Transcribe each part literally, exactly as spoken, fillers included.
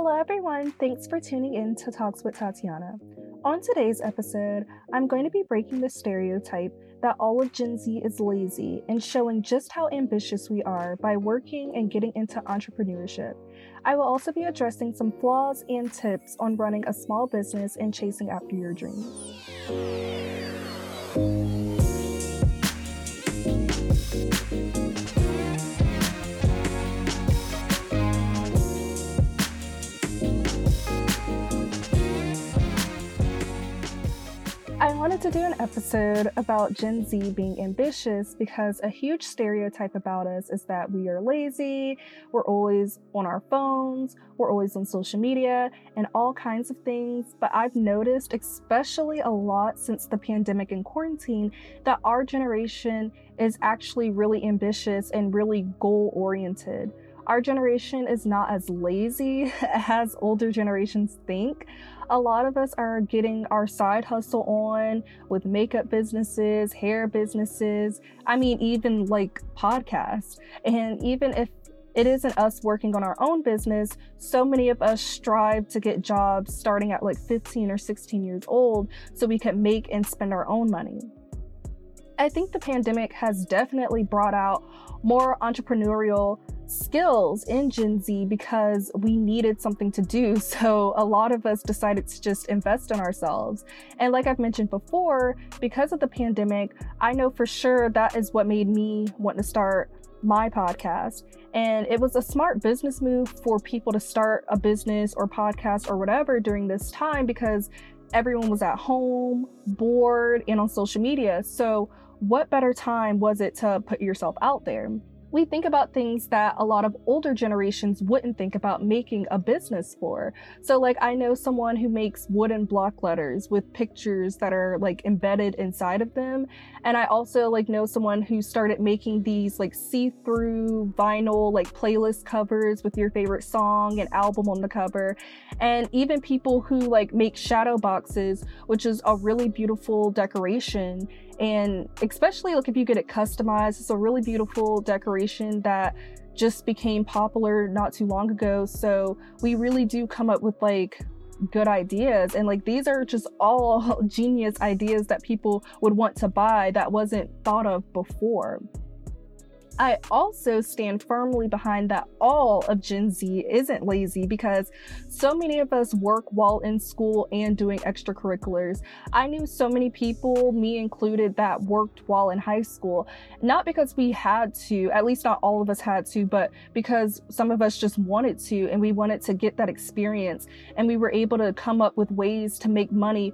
Hello everyone, thanks for tuning in to Talks with Tatiana. On today's episode, I'm going to be breaking the stereotype that all of Gen Z is lazy and showing just how ambitious we are by working and getting into entrepreneurship. I will also be addressing some flaws and tips on running a small business and chasing after your dreams. I wanted to do an episode about Gen Z being ambitious because a huge stereotype about us is that we are lazy, we're always on our phones, we're always on social media, and all kinds of things. But I've noticed, especially a lot since the pandemic and quarantine, that our generation is actually really ambitious and really goal-oriented. Our generation is not as lazy as older generations think. A lot of us are getting our side hustle on with makeup businesses, hair businesses, I mean, even like podcasts. And even if it isn't us working on our own business, so many of us strive to get jobs starting at like fifteen or sixteen years old so we can make and spend our own money. I think the pandemic has definitely brought out more entrepreneurial skills in Gen Z because we needed something to do. So a lot of us decided to just invest in ourselves. And like I've mentioned before, because of the pandemic, I know for sure that is what made me want to start my podcast. And it was a smart business move for people to start a business or podcast or whatever during this time because everyone was at home, bored, and on social media. So what better time was it to put yourself out there? We think about things that a lot of older generations wouldn't think about making a business for. So like I know someone who makes wooden block letters with pictures that are like embedded inside of them. And I also like know someone who started making these like see-through vinyl like playlist covers with your favorite song and album on the cover. And even people who like make shadow boxes, which is a really beautiful decoration. And especially like if you get it customized, it's a really beautiful decoration that just became popular not too long ago. So we really do come up with like good ideas, and like these are just all genius ideas that people would want to buy that wasn't thought of before. I also stand firmly behind that all of Gen Z isn't lazy because so many of us work while in school and doing extracurriculars. I knew so many people, me included, that worked while in high school, not because we had to, at least not all of us had to, but because some of us just wanted to and we wanted to get that experience, and we were able to come up with ways to make money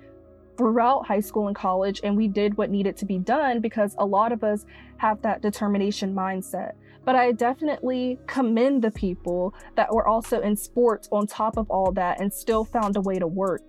throughout high school and college, and we did what needed to be done because a lot of us have that determination mindset. But I definitely commend the people that were also in sports on top of all that and still found a way to work.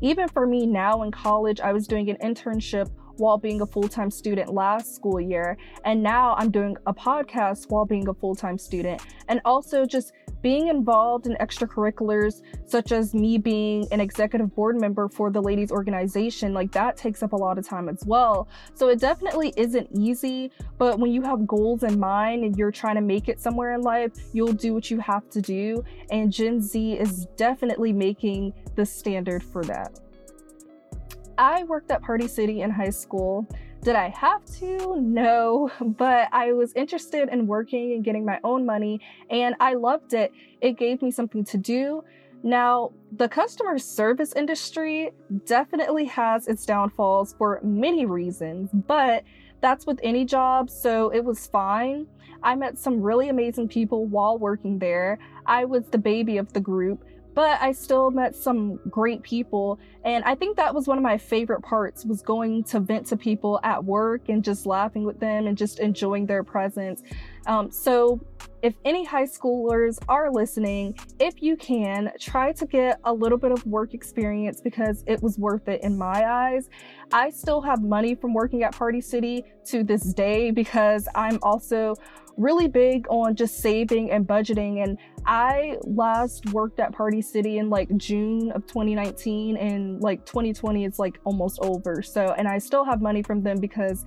Even for me now in college, I was doing an internship while being a full-time student last school year, and now I'm doing a podcast while being a full-time student, and also just being involved in extracurriculars, such as me being an executive board member for the ladies organization. Like that takes up a lot of time as well. So it definitely isn't easy, but when you have goals in mind and you're trying to make it somewhere in life, you'll do what you have to do. And Gen Z is definitely making the standard for that. I worked at Party City in high school. Did I have to? No, but I was interested in working and getting my own money, and I loved it. It gave me something to do. Now, the customer service industry definitely has its downfalls for many reasons, but that's with any job, so it was fine. I met some really amazing people while working there. I was the baby of the group, but I still met some great people. And I think that was one of my favorite parts, was going to vent to people at work and just laughing with them and just enjoying their presence. Um, so if any high schoolers are listening, if you can, try to get a little bit of work experience because it was worth it in my eyes. I still have money from working at Party City to this day because I'm also really big on just saving and budgeting, and I last worked at Party City in like June of twenty nineteen, and like twenty twenty is like almost over. So, and I still have money from them because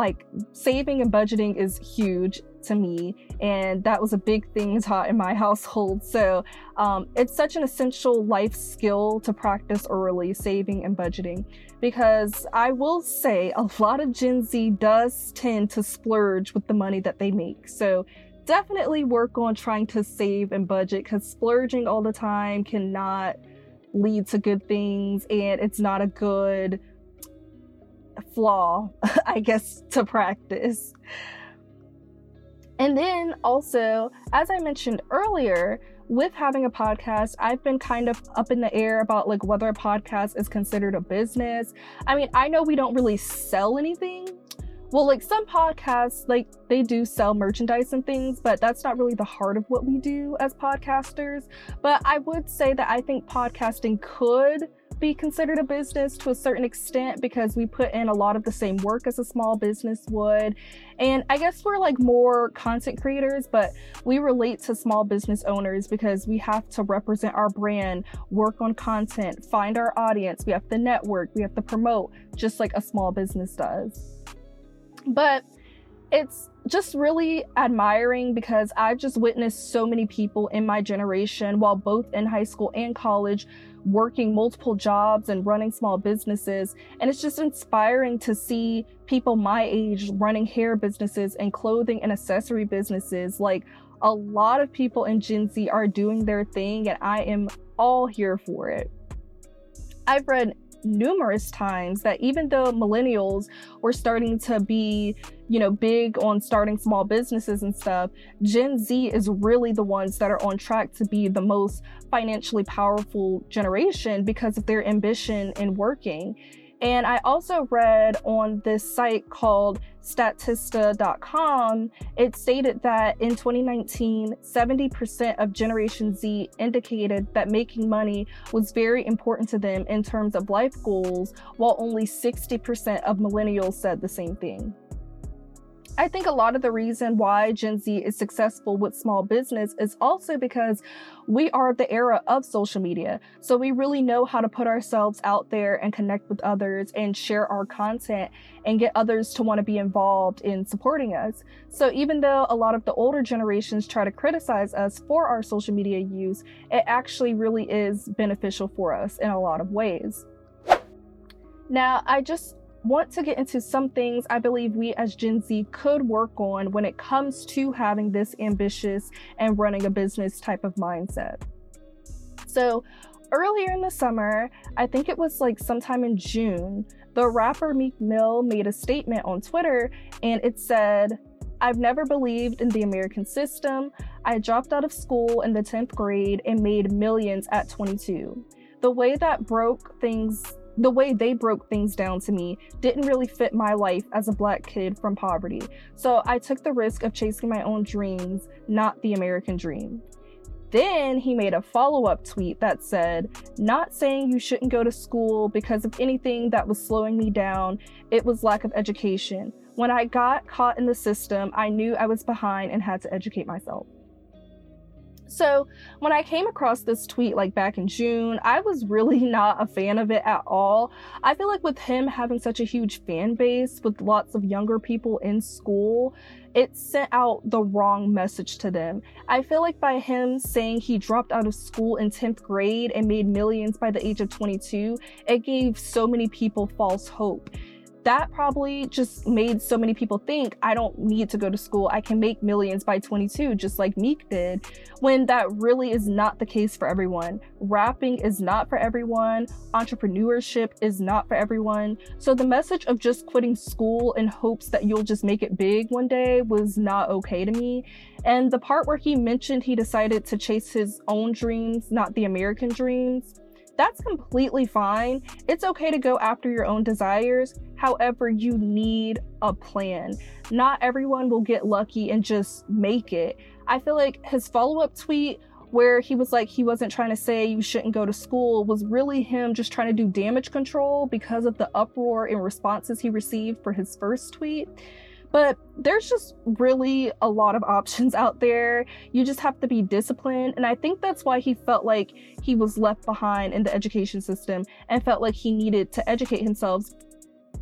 like saving and budgeting is huge to me, and that was a big thing taught in my household. So um, it's such an essential life skill to practice early, saving and budgeting, because I will say a lot of Gen Z does tend to splurge with the money that they make. So definitely work on trying to save and budget, because splurging all the time cannot lead to good things, and it's not a good flaw, I guess, to practice. And then also, as I mentioned earlier, with having a podcast, I've been kind of up in the air about like whether a podcast is considered a business. I mean, I know we don't really sell anything. Well, like some podcasts, like they do sell merchandise and things, but that's not really the heart of what we do as podcasters. But I would say that I think podcasting could be considered a business to a certain extent, because we put in a lot of the same work as a small business would. And I guess we're like more content creators, but we relate to small business owners because we have to represent our brand, work on content, find our audience. We have to network, we have to promote, just like a small business does. But it's just really admiring, because I've just witnessed so many people in my generation, while both in high school and college, working multiple jobs and running small businesses. And it's just inspiring to see people my age running hair businesses and clothing and accessory businesses. Like, a lot of people in Gen Z are doing their thing, and I am all here for it. I've read numerous times that even though millennials were starting to be, you know, big on starting small businesses and stuff, Gen Z is really the ones that are on track to be the most financially powerful generation because of their ambition in working. And I also read on this site called Statista dot com, it stated that in twenty nineteen, seventy percent of Generation Z indicated that making money was very important to them in terms of life goals, while only sixty percent of millennials said the same thing. I think a lot of the reason why Gen Z is successful with small business is also because we are the era of social media. So we really know how to put ourselves out there and connect with others and share our content and get others to want to be involved in supporting us. So even though a lot of the older generations try to criticize us for our social media use, it actually really is beneficial for us in a lot of ways. Now, I just want to get into some things I believe we as Gen Z could work on when it comes to having this ambitious and running a business type of mindset. So earlier in the summer, I think it was like sometime in June, the rapper Meek Mill made a statement on Twitter, and it said, "I've never believed in the American system. I dropped out of school in the tenth grade and made millions at twenty-two. The way that broke things The way they broke things down to me didn't really fit my life as a black kid from poverty. So I took the risk of chasing my own dreams, not the American dream." Then he made a follow-up tweet that said, "Not saying you shouldn't go to school because of anything that was slowing me down. It was lack of education. When I got caught in the system, I knew I was behind and had to educate myself." So when I came across this tweet like back in June, I was really not a fan of it at all. I feel like with him having such a huge fan base with lots of younger people in school, it sent out the wrong message to them. I feel like by him saying he dropped out of school in tenth grade and made millions by the age of twenty-two, it gave so many people false hope. That probably just made so many people think, I don't need to go to school, I can make millions by twenty-two, just like Meek did, when that really is not the case for everyone. Rapping is not for everyone. Entrepreneurship is not for everyone. So the message of just quitting school in hopes that you'll just make it big one day was not okay to me. And the part where he mentioned he decided to chase his own dreams, not the American dreams, that's completely fine. It's okay to go after your own desires. However, you need a plan. Not everyone will get lucky and just make it. I feel like his follow-up tweet where he was like he wasn't trying to say you shouldn't go to school was really him just trying to do damage control because of the uproar and responses he received for his first tweet. But there's just really a lot of options out there. You just have to be disciplined. And I think that's why he felt like he was left behind in the education system and felt like he needed to educate himself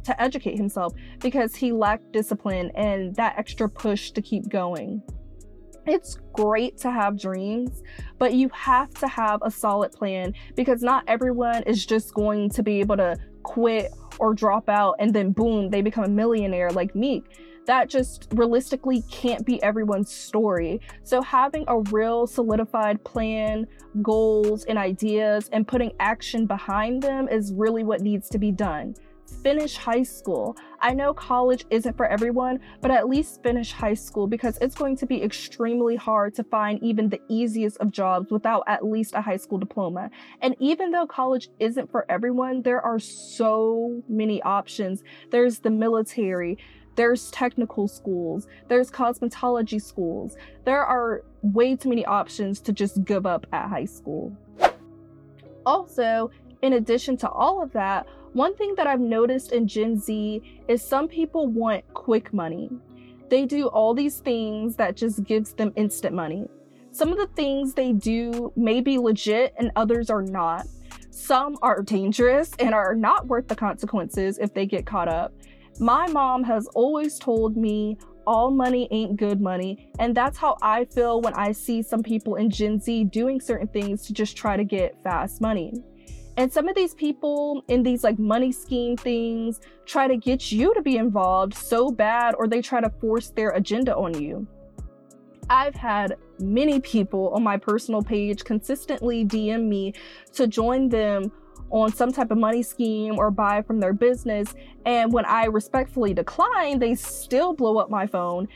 to educate himself because he lacked discipline and that extra push to keep going. It's great to have dreams, but you have to have a solid plan because not everyone is just going to be able to quit or drop out and then boom, they become a millionaire like Meek. That just realistically can't be everyone's story. So having a real solidified plan, goals and ideas and putting action behind them is really what needs to be done. Finish high school. I know college isn't for everyone, but at least finish high school because it's going to be extremely hard to find even the easiest of jobs without at least a high school diploma. And even though college isn't for everyone, there are so many options. There's the military, there's technical schools, there's cosmetology schools. There are way too many options to just give up at high school. Also, in addition to all of that, one thing that I've noticed in Gen Z is some people want quick money. They do all these things that just gives them instant money. Some of the things they do may be legit and others are not. Some are dangerous and are not worth the consequences if they get caught up. My mom has always told me all money ain't good money, and that's how I feel when I see some people in Gen Z doing certain things to just try to get fast money. And some of these people in these like money scheme things try to get you to be involved so bad, or they try to force their agenda on you. I've had many people on my personal page consistently D M me to join them on some type of money scheme or buy from their business. And when I respectfully decline, they still blow up my phone.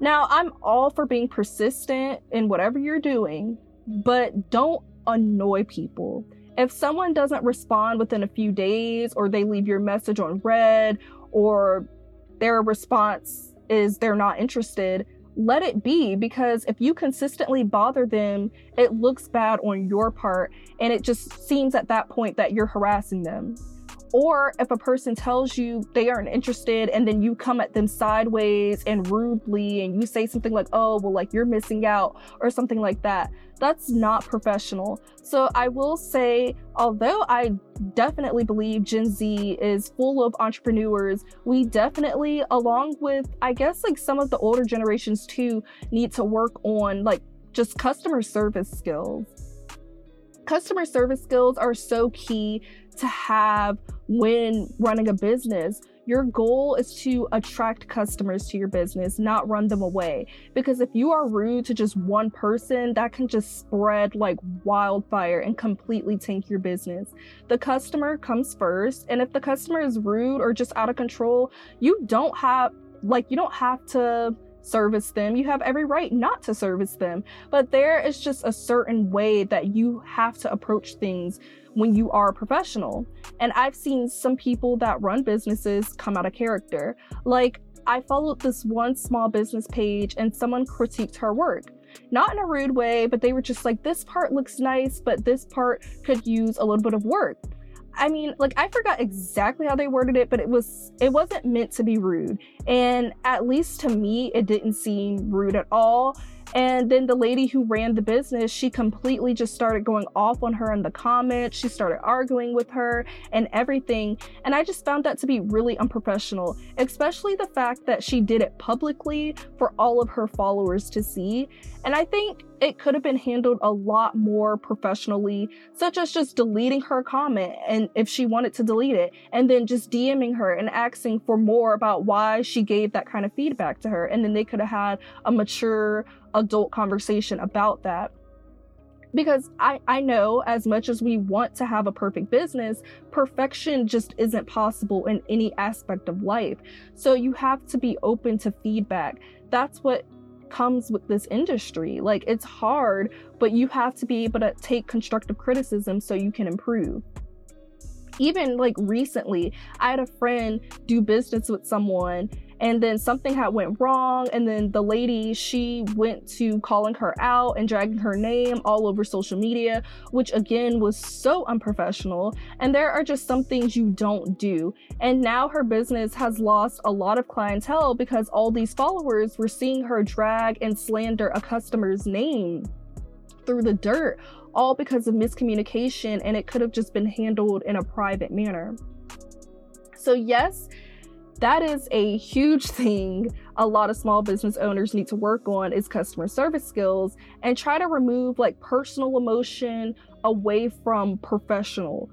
Now, I'm all for being persistent in whatever you're doing, but don't annoy people. If someone doesn't respond within a few days or they leave your message on read or their response is they're not interested, let it be, because if you consistently bother them, it looks bad on your part and it just seems at that point that you're harassing them. Or if a person tells you they aren't interested and then you come at them sideways and rudely and you say something like, oh, well, like you're missing out or something like that, that's not professional. So I will say, although I definitely believe Gen Z is full of entrepreneurs, we definitely, along with, I guess, like some of the older generations too, need to work on like just customer service skills. Customer service skills are so key to have when running a business. Your goal is to attract customers to your business, not run them away. Because if you are rude to just one person, that can just spread like wildfire and completely tank your business. The customer comes first, and if the customer is rude or just out of control, you don't have like you don't have to service them. You have every right not to service them. But there is just a certain way that you have to approach things when you are a professional. And I've seen some people that run businesses come out of character. Like, I followed this one small business page and someone critiqued her work. Not in a rude way, but they were just like, this part looks nice, but this part could use a little bit of work. I mean, like, I forgot exactly how they worded it, but it was, it wasn't meant to be rude. And at least to me, it didn't seem rude at all. And then the lady who ran the business, she completely just started going off on her in the comments. She started arguing with her and everything. And I just found that to be really unprofessional, especially the fact that she did it publicly for all of her followers to see. And I think it could have been handled a lot more professionally, such as just deleting her comment, and if she wanted to delete it, and then just DMing her and asking for more about why she gave that kind of feedback to her. And then they could have had a mature adult conversation about that. Because I, I know as much as we want to have a perfect business, perfection just isn't possible in any aspect of life. So you have to be open to feedback. That's what comes with this industry. Like, it's hard, but you have to be able to take constructive criticism so you can improve. Even like recently, I had a friend do business with someone, and then something had went wrong, and then the lady, she went to calling her out and dragging her name all over social media, which again was so unprofessional. And there are just some things you don't do. And now her business has lost a lot of clientele because all these followers were seeing her drag and slander a customer's name through the dirt, all because of miscommunication, and it could have just been handled in a private manner. So yes, that is a huge thing a lot of small business owners need to work on, is customer service skills, and try to remove like personal emotion away from professional.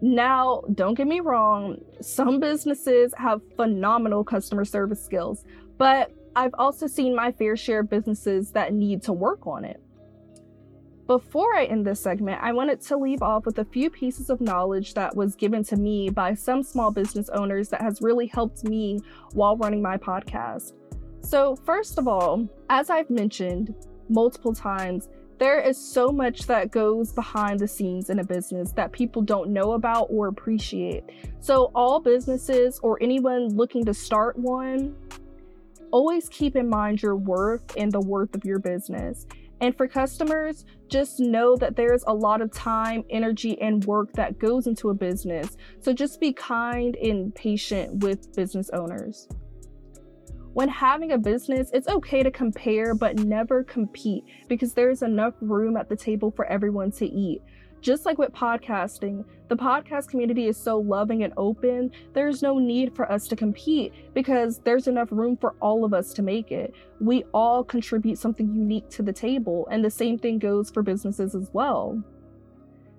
Now, don't get me wrong, some businesses have phenomenal customer service skills, but I've also seen my fair share of businesses that need to work on it. Before I end this segment, I wanted to leave off with a few pieces of knowledge that was given to me by some small business owners that has really helped me while running my podcast. So first of all, as I've mentioned multiple times, there is so much that goes behind the scenes in a business that people don't know about or appreciate. So all businesses or anyone looking to start one, always keep in mind your worth and the worth of your business. And for customers, just know that there's a lot of time, energy, and work that goes into a business. So just be kind and patient with business owners. When having a business, it's okay to compare, but never compete, because there's enough room at the table for everyone to eat. Just like with podcasting, the podcast community is so loving and open, there's no need for us to compete because there's enough room for all of us to make it. We all contribute something unique to the table, and the same thing goes for businesses as well.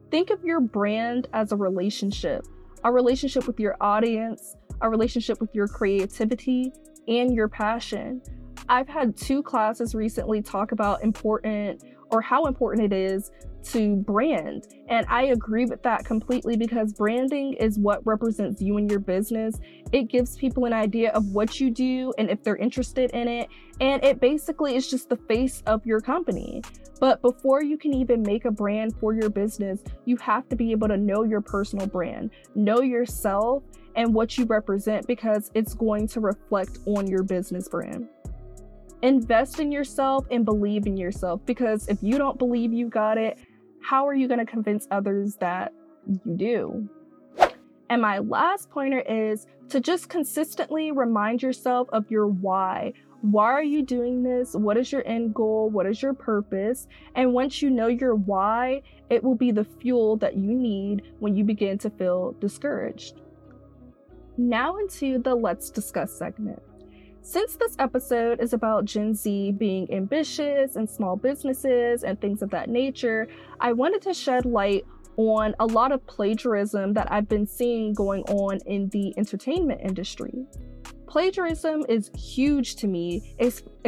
Think of your brand as a relationship, a relationship with your audience, a relationship with your creativity, and your passion. I've had two classes recently talk about important or how important it is to brand. And I agree with that completely, because branding is what represents you and your business. It gives people an idea of what you do and if they're interested in it. And it basically is just the face of your company. But before you can even make a brand for your business, you have to be able to know your personal brand, know yourself and what you represent, because it's going to reflect on your business brand. Invest in yourself and believe in yourself, because if you don't believe you got it, how are you going to convince others that you do? And my last pointer is to just consistently remind yourself of your why. Why are you doing this? What is your end goal? What is your purpose? And once you know your why, it will be the fuel that you need when you begin to feel discouraged. Now into the Let's Discuss segment. Since this episode is about Gen Z being ambitious and small businesses and things of that nature, I wanted to shed light on a lot of plagiarism that I've been seeing going on in the entertainment industry. Plagiarism is huge to me,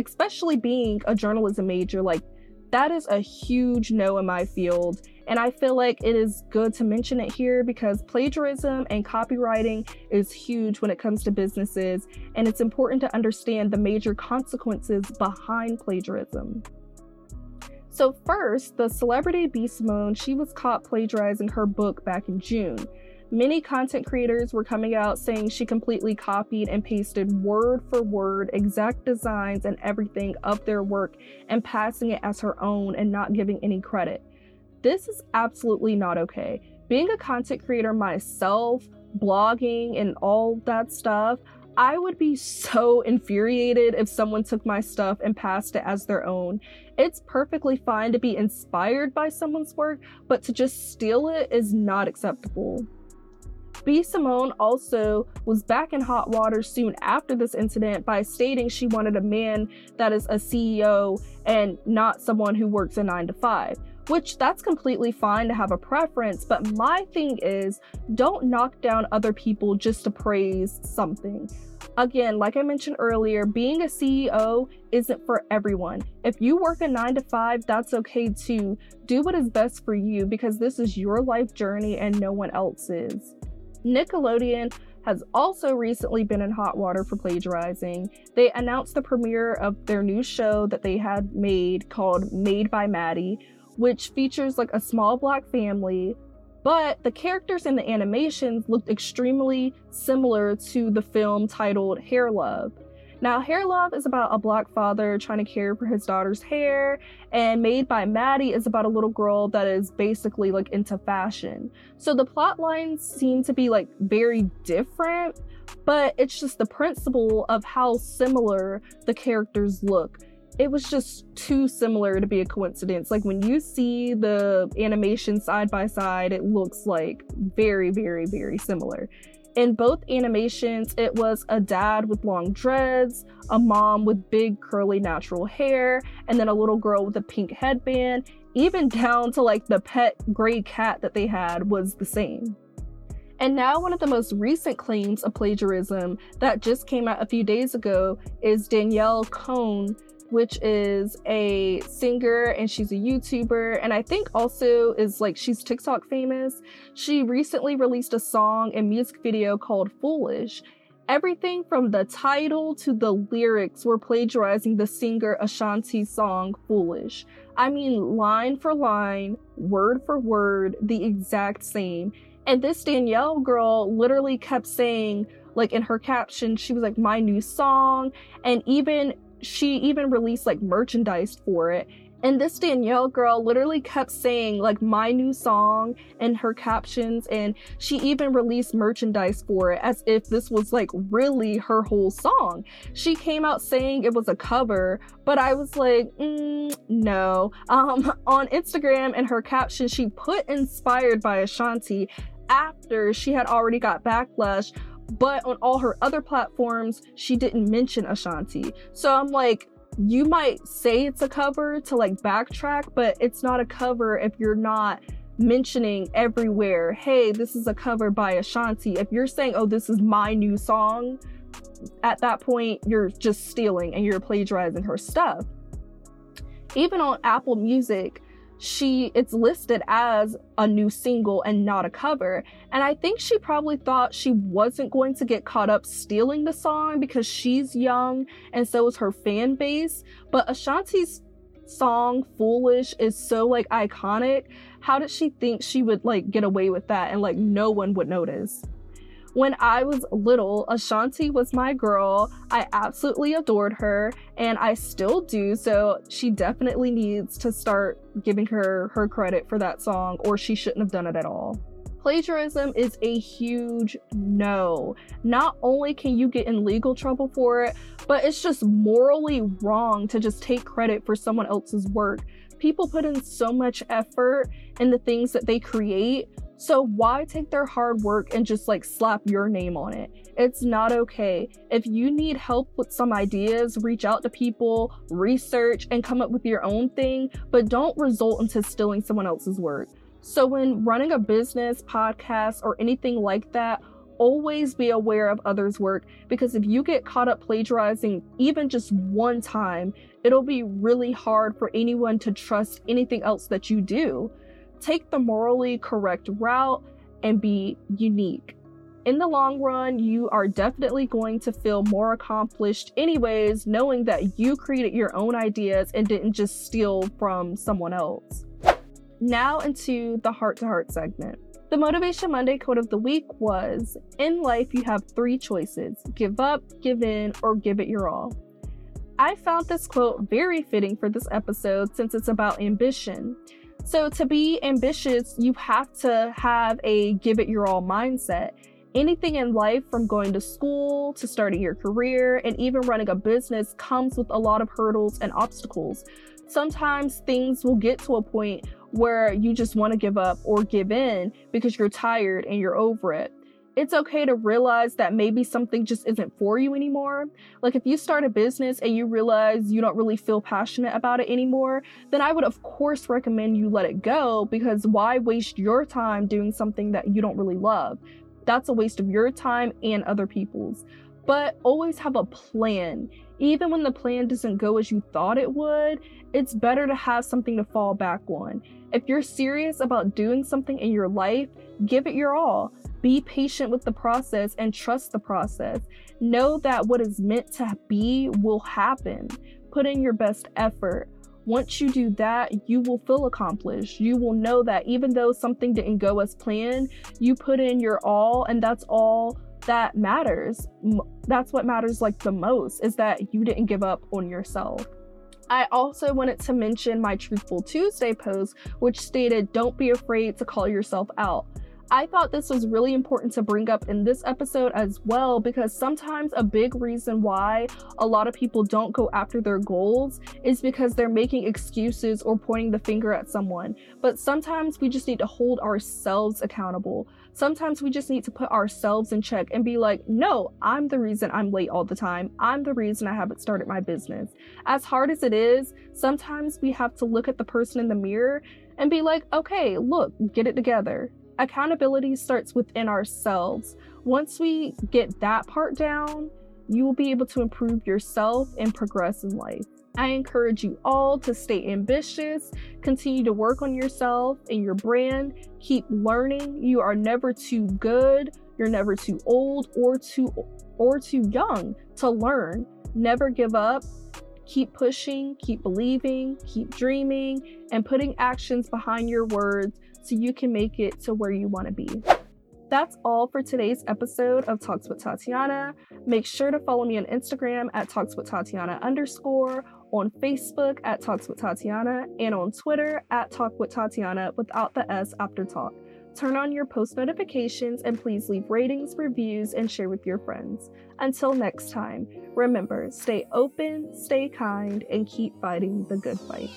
especially being a journalism major. Like, that is a huge no in my field. And I feel like it is good to mention it here, because plagiarism and copywriting is huge when it comes to businesses, and it's important to understand the major consequences behind plagiarism. So first, the celebrity B. Simone, she was caught plagiarizing her book back in June. Many content creators were coming out saying she completely copied and pasted word for word exact designs and everything of their work and passing it as her own and not giving any credit. This is absolutely not okay. Being a content creator myself, blogging and all that stuff, I would be so infuriated if someone took my stuff and passed it as their own. It's perfectly fine to be inspired by someone's work, but to just steal it is not acceptable. B. Simone also was back in hot water soon after this incident by stating she wanted a man that is a C E O and not someone who works a nine to five. Which, that's completely fine to have a preference, but my thing is, don't knock down other people just to praise something. Again, like I mentioned earlier, being a C E O isn't for everyone. If you work a nine to five, that's okay too. Do what is best for you, because this is your life journey and no one else's. Nickelodeon has also recently been in hot water for plagiarizing. They announced the premiere of their new show that they had made called Made by Maddie, which features like a small Black family, but the characters in the animations looked extremely similar to the film titled Hair Love. Now, Hair Love is about a Black father trying to care for his daughter's hair, and Made by Maddie is about a little girl that is basically like into fashion. So the plot lines seem to be like very different, but it's just the principle of how similar the characters look. It was just too similar to be a coincidence. Like, when you see the animation side by side, it looks like very, very, very similar. In both animations, it was a dad with long dreads, a mom with big curly natural hair, and then a little girl with a pink headband, even down to like the pet gray cat that they had was the same. And now one of the most recent claims of plagiarism that just came out a few days ago is Danielle Cohn, which is a singer and she's a YouTuber, and I think also is like she's TikTok famous. She recently released a song and music video called Foolish. Everything from the title to the lyrics were plagiarizing the singer Ashanti's song Foolish. I mean, line for line, word for word, the exact same. And this Danielle girl literally kept saying, like in her caption, she was like, my new song. And even she even released like merchandise for it. And this Danielle girl literally kept saying like my new song in her captions, and she even released merchandise for it as if this was like really her whole song. She came out saying it was a cover, but I was like, mm, no. Um, on Instagram in her caption, she put inspired by Ashanti after she had already got backlash, but on all her other platforms, she didn't mention Ashanti. So I'm like, you might say it's a cover to like backtrack, but it's not a cover if you're not mentioning everywhere, hey, this is a cover by Ashanti. If you're saying, oh, this is my new song, at that point, you're just stealing and you're plagiarizing her stuff. Even on Apple Music, she it's listed as a new single and not a cover, and I think she probably thought she wasn't going to get caught up stealing the song because she's young and so is her fan base. But Ashanti's song Foolish is so like iconic. How did she think she would like get away with that and like no one would notice? When I was little, Ashanti was my girl. I absolutely adored her, and I still do, so she definitely needs to start giving her her credit for that song, or she shouldn't have done it at all. Plagiarism is a huge no. Not only can you get in legal trouble for it, but it's just morally wrong to just take credit for someone else's work. People put in so much effort in the things that they create, so why take their hard work and just like slap your name on it? It's not okay. If you need help with some ideas, reach out to people, research, and come up with your own thing, but don't result into stealing someone else's work. So when running a business, podcast, or anything like that, always be aware of others' work, because if you get caught up plagiarizing even just one time, it'll be really hard for anyone to trust anything else that you do. Take the morally correct route and be unique. In the long run, you are definitely going to feel more accomplished anyways, knowing that you created your own ideas and didn't just steal from someone else. Now into the heart-to-heart segment. The Motivation Monday quote of the week was, in life you have three choices, give up, give in, or give it your all. I found this quote very fitting for this episode since it's about ambition. So to be ambitious, you have to have a give it your all mindset. Anything in life, from going to school to starting your career and even running a business, comes with a lot of hurdles and obstacles. Sometimes things will get to a point where you just want to give up or give in because you're tired and you're over it. It's okay to realize that maybe something just isn't for you anymore. Like if you start a business and you realize you don't really feel passionate about it anymore, then I would of course recommend you let it go, because why waste your time doing something that you don't really love? That's a waste of your time and other people's. But always have a plan. Even when the plan doesn't go as you thought it would, it's better to have something to fall back on. If you're serious about doing something in your life, give it your all. Be patient with the process and trust the process. Know that what is meant to be will happen. Put in your best effort. Once you do that, you will feel accomplished. You will know that even though something didn't go as planned, you put in your all, and that's all that matters. That's what matters like the most, is that you didn't give up on yourself. I also wanted to mention my Truthful Tuesday post, which stated, don't be afraid to call yourself out. I thought this was really important to bring up in this episode as well, because sometimes a big reason why a lot of people don't go after their goals is because they're making excuses or pointing the finger at someone. But sometimes we just need to hold ourselves accountable. Sometimes we just need to put ourselves in check and be like, no, I'm the reason I'm late all the time. I'm the reason I haven't started my business. As hard as it is, sometimes we have to look at the person in the mirror and be like, okay, look, get it together. Accountability starts within ourselves. Once we get that part down, you will be able to improve yourself and progress in life. I encourage you all to stay ambitious, continue to work on yourself and your brand, keep learning. You are never too good, you're never too old or too or too young to learn. Never give up. Keep pushing, keep believing, keep dreaming, and putting actions behind your words so you can make it to where you want to be. That's all for today's episode of Talks with Tatiana. Make sure to follow me on Instagram at TalksWithTatiana underscore, on Facebook at Talks with Tatiana, and on Twitter at Talk with Tatiana without the S after talk. Turn on your post notifications and please leave ratings, reviews, and share with your friends. Until next time, remember, stay open, stay kind, and keep fighting the good fight.